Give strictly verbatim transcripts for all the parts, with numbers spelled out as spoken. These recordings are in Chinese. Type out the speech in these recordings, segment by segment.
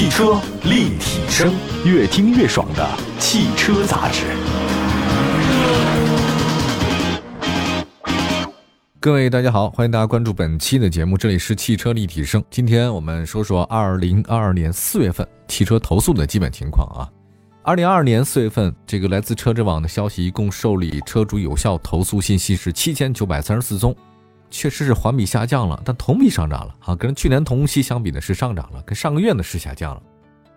汽车立体声，越听越爽的汽车杂志。各位大家好，欢迎大家关注本期的节目，这里是汽车立体声。今天我们说说二零二二年四月份汽车投诉的基本情况啊。二零二二年四月份，这个来自车之网的消息，一共受理车主有效投诉信息是七千九百三十四宗，确实是环比下降了，但同比上涨了啊，跟去年同期相比呢是上涨了，跟上个月呢是下降了。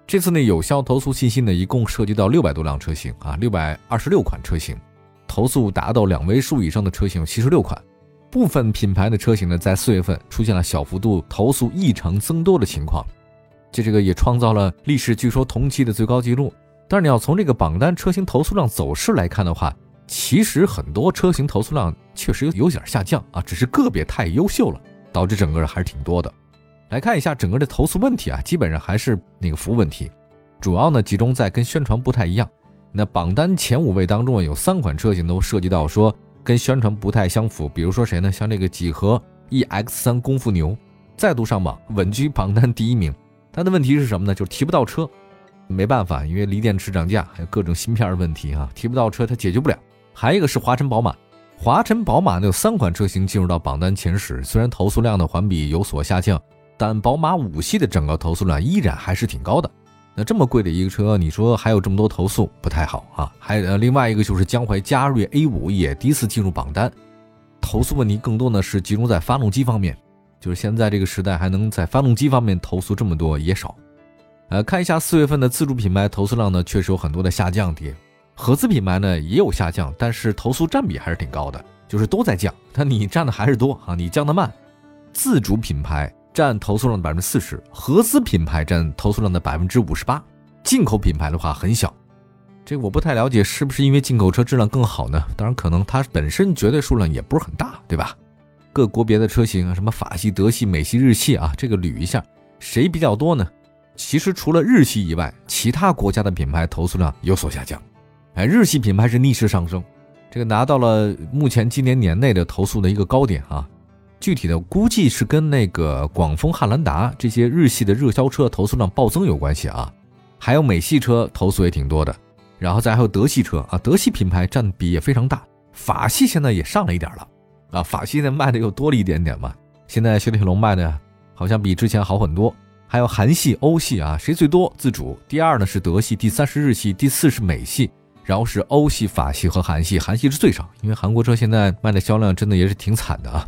这次呢有效投诉信息呢一共涉及到六百多辆车型啊，六百二十六款车型，投诉达到两位数以上的车型有七十六款。部分品牌的车型呢，在四月份出现了小幅度投诉异常增多的情况，这这个也创造了历史据说同期的最高纪录。但是你要从这个榜单车型投诉量走势来看的话，其实很多车型投诉量确实有点下降啊，只是个别太优秀了，导致整个还是挺多的。来看一下整个的投诉问题啊，基本上还是那个服务问题，主要呢集中在跟宣传不太一样。那榜单前五位当中有三款车型都涉及到说跟宣传不太相符，比如说谁呢？像这个几何 E X 三 功夫牛再度上榜，稳居榜单第一名。它的问题是什么呢？就是提不到车，没办法，因为锂电池涨价，还有各种芯片的问题啊，提不到车它解决不了。还有一个是华晨宝马，华晨宝马有三款车型进入到榜单前十，虽然投诉量的环比有所下降，但宝马五系的整个投诉量依然还是挺高的。那这么贵的一个车，你说还有这么多投诉，不太好啊。还有另外一个就是江淮嘉瑞 A 五 也第一次进入榜单，投诉问题更多呢是集中在发动机方面，就是现在这个时代还能在发动机方面投诉这么多也少。呃，看一下四月份的自主品牌投诉量呢，确实有很多的下降跌，合资品牌呢也有下降，但是投诉占比还是挺高的，就是都在降，但你占的还是多啊，你降的慢。自主品牌占投诉量的 百分之四十， 合资品牌占投诉量的 百分之五十八， 进口品牌的话很小。这个我不太了解，是不是因为进口车质量更好呢？当然可能它本身绝对数量也不是很大，对吧？各国别的车型什么法系、德系、美系、日系啊，这个捋一下谁比较多呢？其实除了日系以外，其他国家的品牌投诉量有所下降。哎，日系品牌是逆势上升，这个拿到了目前今年年内的投诉的一个高点啊。具体的估计是跟那个广丰、汉兰达这些日系的热销车投诉量暴增有关系啊，还有美系车投诉也挺多的，然后再还有德系车啊，德系品牌占比也非常大，法系现在也上了一点了啊，法系现在卖的又多了一点点嘛，现在雪铁龙卖的好像比之前好很多，还有韩系、欧系啊，谁最多？自主，第二呢是德系，第三是日系，第四是美系，然后是欧系、法系和韩系，韩系是最少，因为韩国车现在卖的销量真的也是挺惨的啊。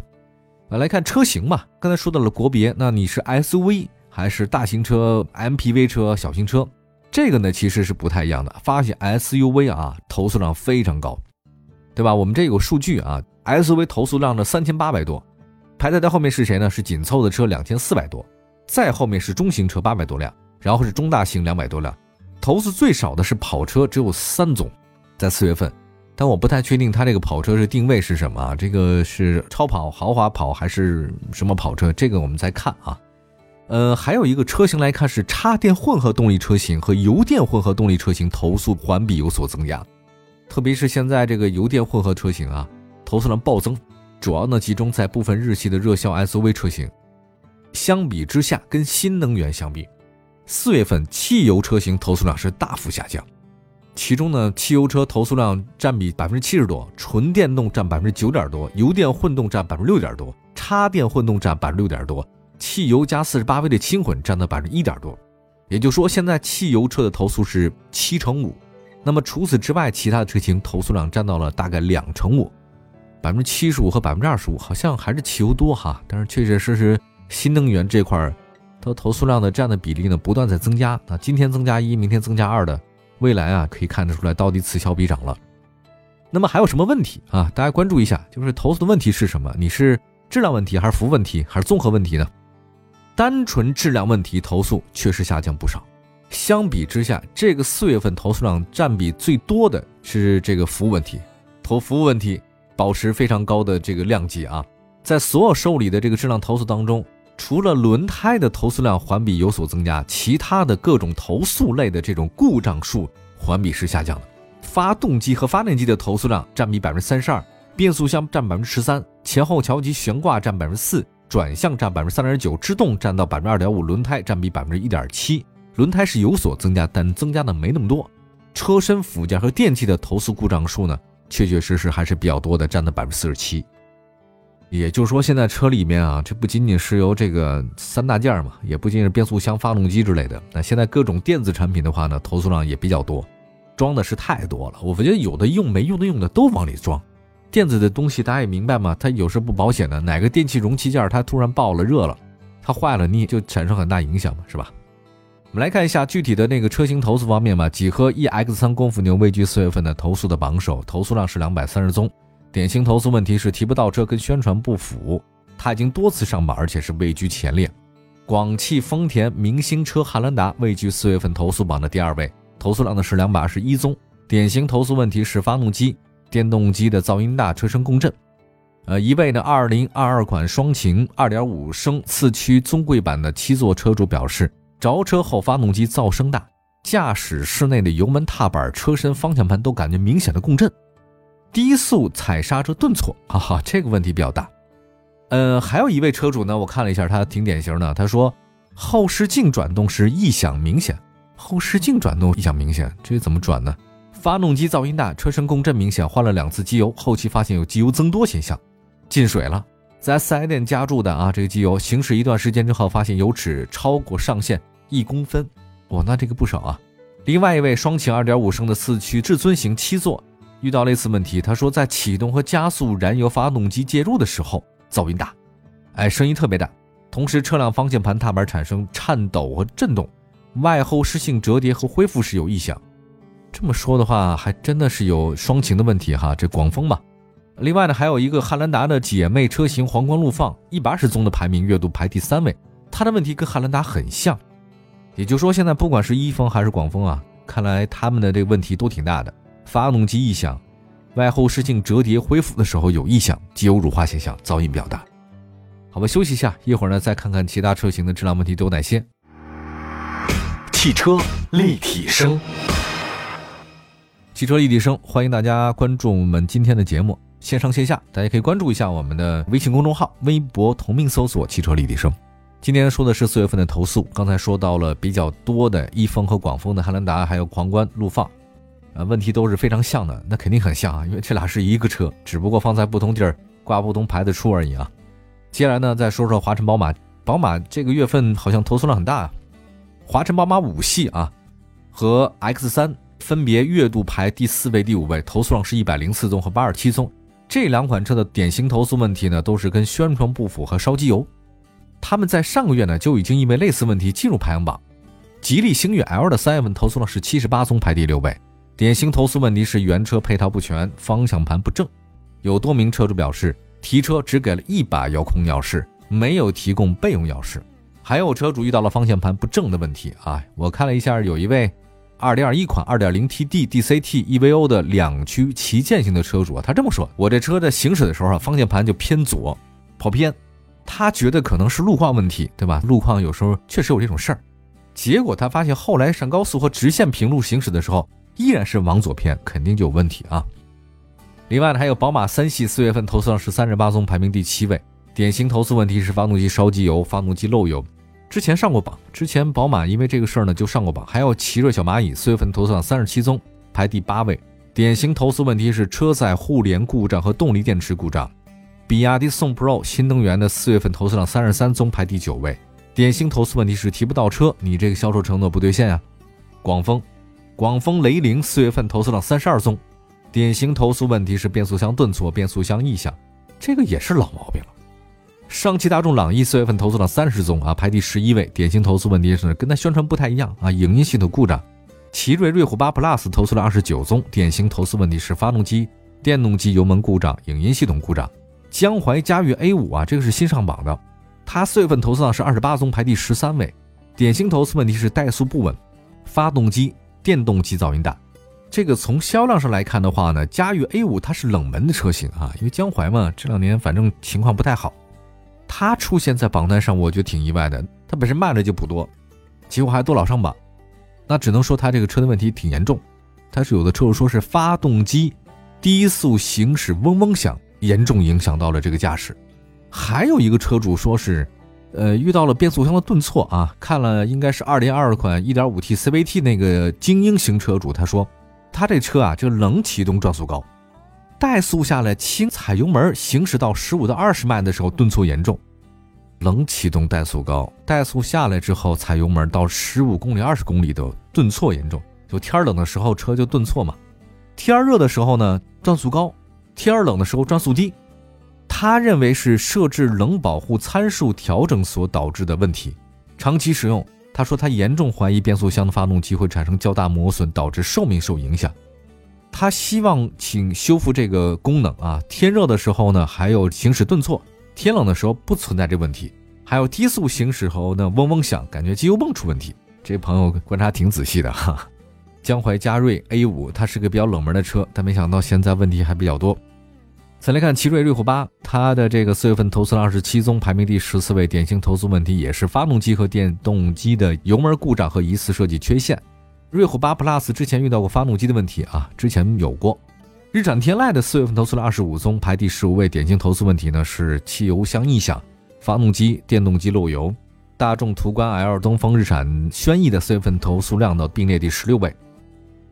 来看车型嘛，刚才说到了国别，那你是 S U V 还是大型车、 M P V 车、小型车，这个呢其实是不太一样的。发现 S U V 啊投诉量非常高，对吧？我们这有数据啊， S U V 投诉量的三千八百多，排在在后面是谁呢？是紧凑的车两千四百多，再后面是中型车八百多辆，然后是中大型两百多辆。投诉最少的是跑车，只有三宗，在四月份，但我不太确定它这个跑车是定位是什么啊？这个是超跑、豪华跑还是什么跑车？这个我们再看啊。呃，还有一个车型来看是插电混合动力车型和油电混合动力车型投诉环比有所增加，特别是现在这个油电混合车型啊，投诉量暴增，主要呢集中在部分日系的热销 S U V 车型。相比之下，跟新能源相比，四月份汽油车型投诉量是大幅下降。其中呢，汽油车投诉量占比 百分之七十多，纯电动占 百分之九点多，油电混动占 百分之六点多，插电混动占 百分之六点多，汽油加四十八V的轻混占到 百分之一点多。也就是说，现在汽油车的投诉是 百分之七点五， 那么除此之外，其他的车型投诉量占到了大概 百分之二点五， 百分之七十五 和 百分之二十五， 好像还是汽油多哈，但是确确实实新能源这块它投诉量的占的比例呢不断在增加，那今天增加一，明天增加二的，未来啊，可以看得出来到底此消彼长了。那么还有什么问题啊？大家关注一下，就是投诉的问题是什么？你是质量问题还是服务问题还是综合问题呢？单纯质量问题投诉确实下降不少。相比之下，这个四月份投诉量占比最多的是这个服务问题，投服务问题保持非常高的这个量级啊。在所有受理的这个质量投诉当中，除了轮胎的投诉量环比有所增加，其他的各种投诉类的这种故障数环比是下降的。发动机和发电机的投诉量占比 百分之三十二， 变速箱占 百分之十三， 前后桥及悬挂占 百分之四， 转向占 百分之三点九， 制动占到 百分之二点五， 轮胎占比 百分之一点七，轮胎是有所增加，但增加的没那么多。车身附件和电器的投诉故障数呢，确确实实还是比较多的，占了 百分之四十七。也就是说，现在车里面啊，这不仅仅是由这个三大件嘛，也不仅是变速箱、发动机之类的。那现在各种电子产品的话呢，投诉量也比较多，装的是太多了。我觉得有的用没用的用的都往里装。电子的东西大家也明白嘛，它有时不保险的，哪个电器容器件它突然爆了、热了，它坏了，你就产生很大影响嘛，是吧？我们来看一下具体的那个车型投诉方面吧。几何 E X 三 功夫牛位居四月份的投诉的榜首，投诉量是两百三十宗。典型投诉问题是提不到车跟宣传不符，它已经多次上榜，而且是位居前列。广汽丰田明星车汉兰达位居四月份投诉榜的第二位，投诉量的是两百二十一宗。典型投诉问题是发动机、电动机的噪音大、车身共振。呃，一位呢二零二二款双擎 二点五升四驱尊贵版的七座车主表示，着车后发动机噪声大，驾驶室内的油门踏板、车身、方向盘都感觉明显的共振，低速踩刹车顿挫，哈哈，这个问题比较大。呃，还有一位车主呢，我看了一下，他挺典型的，他说后视镜转动时异响明显，后视镜转动异响明显，这怎么转呢？发动机噪音大，车身共振明显，换了两次机油，后期发现有机油增多现象，进水了，在 四 S 店加注的啊，这个机油行驶一段时间之后，发现油脂超过上限一公分，哇，那这个不少啊。另外一位双擎 二点五升的四驱至尊型七座遇到类似问题，他说在启动和加速燃油发动机介入的时候噪音大，哎，声音特别大，同时车辆方向盘踏板产生颤抖和震动，外后视镜折叠和恢复时有异响。这么说的话，还真的是有双擎的问题哈，这广丰嘛。另外呢，还有一个汉兰达的姐妹车型皇冠陆放一百二十宗的排名月度排第三位，它的问题跟汉兰达很像。也就是说，现在不管是一丰还是广丰啊，看来他们的这个问题都挺大的。发动机异响，外后视镜折叠恢复的时候有异响，机油乳化现象，噪音比较大。好吧，休息一下，一会儿呢再看看其他车型的质量问题都有哪些。汽车立体声，汽车立体声，欢迎大家关注我们今天的节目，线上线下，大家可以关注一下我们的微信公众号、微博同名搜索"汽车立体声"。今天说的是四月份的投诉，刚才说到了比较多的一丰和广丰的汉兰达，还有皇冠陆放，呃，问题都是非常像的，那肯定很像啊，因为这俩是一个车，只不过放在不同地儿挂不同牌子出而已啊。接下来呢，再说说华晨宝马，宝马这个月份好像投诉量很大啊，华晨宝马五系啊和 X 三 分别月度排第四位、第五位，投诉量是一百零四宗和八十七宗。这两款车的典型投诉问题呢，都是跟宣传不符和烧机油。他们在上个月呢就已经因为类似问题进入排行榜。吉利星越 L 的三月份投诉量是七十八宗，排第六位。典型投诉问题是原车配套不全、方向盘不正。有多名车主表示，提车只给了一把遥控钥匙，没有提供备用钥匙。还有车主遇到了方向盘不正的问题啊！我看了一下，有一位二零二一款 二点零 T D D C T E V O 的两驱旗舰型的车主啊，他这么说：我这车在行驶的时候啊，方向盘就偏左，跑偏。他觉得可能是路况问题，对吧？路况有时候确实有这种事儿。结果他发现后来上高速和直线平路行驶的时候，依然是往左偏，肯定就有问题啊。另外呢，还有宝马三系四月份投诉量是三十八宗，排名第七位。典型投诉问题是发动机烧机油、发动机漏油，之前上过榜，之前宝马因为这个事儿呢就上过榜。还有奇瑞小蚂蚁四月份投诉量三十七宗，排第八位。典型投诉问题是车载互联故障和动力电池故障。比亚迪宋 Pro 新能源的四月份投诉量三十三宗，排第九位。典型投诉问题是提不到车，你这个销售承诺不兑现啊。广丰，广丰雷凌四月份投诉量三十二宗，典型投诉问题是变速箱顿挫、变速箱异响，这个也是老毛病了。上汽大众朗逸四月份投诉量三十宗啊，排第十一位，典型投诉问题是跟它宣传不太一样啊，影音系统故障。奇瑞瑞虎八 Plus 投诉量二十九宗，典型投诉问题是发动机、电动机油门故障、影音系统故障。江淮嘉悦 A 五 啊，这个是新上榜的，它四月份投诉量是二十八宗，排第十三位，典型投诉问题是怠速不稳、发动机、电动机噪音大。这个从销量上来看的话呢，嘉悦 A 五 它是冷门的车型啊，因为江淮嘛，这两年反正情况不太好，它出现在榜单上我觉得挺意外的，它本身卖的就不多，结果还多老上榜，那只能说它这个车的问题挺严重。但是有的车主说是发动机低速行驶嗡嗡响，严重影响到了这个驾驶。还有一个车主说是呃，遇到了变速箱的顿挫啊，看了应该是 二零二二 款 一点五 T C V T 那个精英型车主，他说他这车啊，这冷启动转速高，怠速下来轻踩油门，行驶到十五到二十迈的时候顿挫严重。冷启动怠速高，怠速下来之后踩油门到十五公里、二十公里的顿挫严重，就天冷的时候车就顿挫嘛。天热的时候呢转速高，天冷的时候转速低。他认为是设置冷保护参数调整所导致的问题，长期使用，他说他严重怀疑变速箱的发动机会产生较大磨损，导致寿命受影响。他希望请修复这个功能啊，天热的时候呢还有行驶顿挫，天冷的时候不存在这问题。还有低速行驶后呢嗡嗡响，感觉机油泵出问题。这朋友观察挺仔细的哈。江淮嘉瑞 A 五 它是个比较冷门的车，但没想到现在问题还比较多。再来看奇瑞瑞虎八，它的这个四月份投诉了二十七宗，排名第十四位，典型投诉问题也是发动机和电动机的油门故障和疑似设计缺陷。瑞虎八 Plus 之前遇到过发动机的问题啊，之前有过。日产天籁的四月份投诉了二十五宗，排第十五位，典型投诉问题呢是汽油箱异响、发动机、电动机漏油。大众途观 L、 东风日产轩逸的四月份投诉量呢并列第十六位。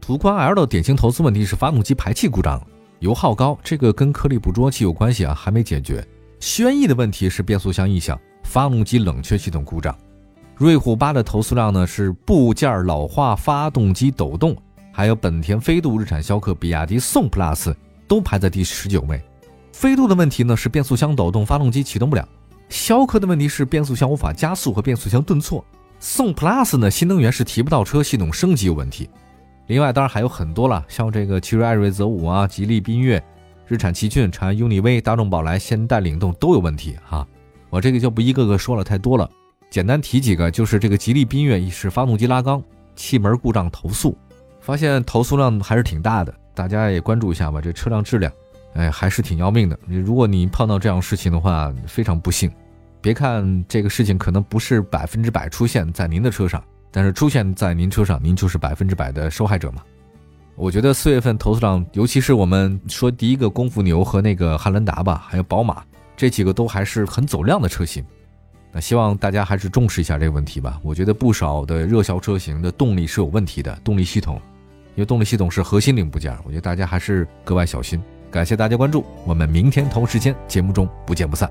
途观 L 的典型投诉问题是发动机排气故障，油耗高，这个跟颗粒捕捉器有关系啊，还没解决。轩逸的问题是变速箱异响、发动机冷却系统故障。瑞虎八的投诉量呢是部件老化、发动机抖动，还有本田飞度、日产逍客、比亚迪宋 Plus 都排在第十九位。飞度的问题呢是变速箱抖动、发动机启动不了。逍客的问题是变速箱无法加速和变速箱顿挫。宋 Plus 呢新能源是提不到车，系统升级有问题。另外当然还有很多了，像这个奇瑞艾瑞泽五啊、吉利缤越、日产奇骏、长安 UNI-V、大众宝来、现代领动都有问题啊。我这个就不一个个说了，太多了，简单提几个，就是这个吉利缤越是发动机拉缸、气门故障投诉，发现投诉量还是挺大的，大家也关注一下吧，这车辆质量，哎，还是挺要命的。如果你碰到这样事情的话，非常不幸。别看这个事情可能不是百分之百出现在您的车上，但是出现在您车上，您就是百分之百的受害者嘛。我觉得四月份投诉量，尤其是我们说第一个功夫牛和那个汉兰达吧，还有宝马，这几个都还是很走量的车型。那希望大家还是重视一下这个问题吧。我觉得不少的热销车型的动力是有问题的，动力系统，因为动力系统是核心零部件，我觉得大家还是格外小心。感谢大家关注，我们明天同时间节目中不见不散。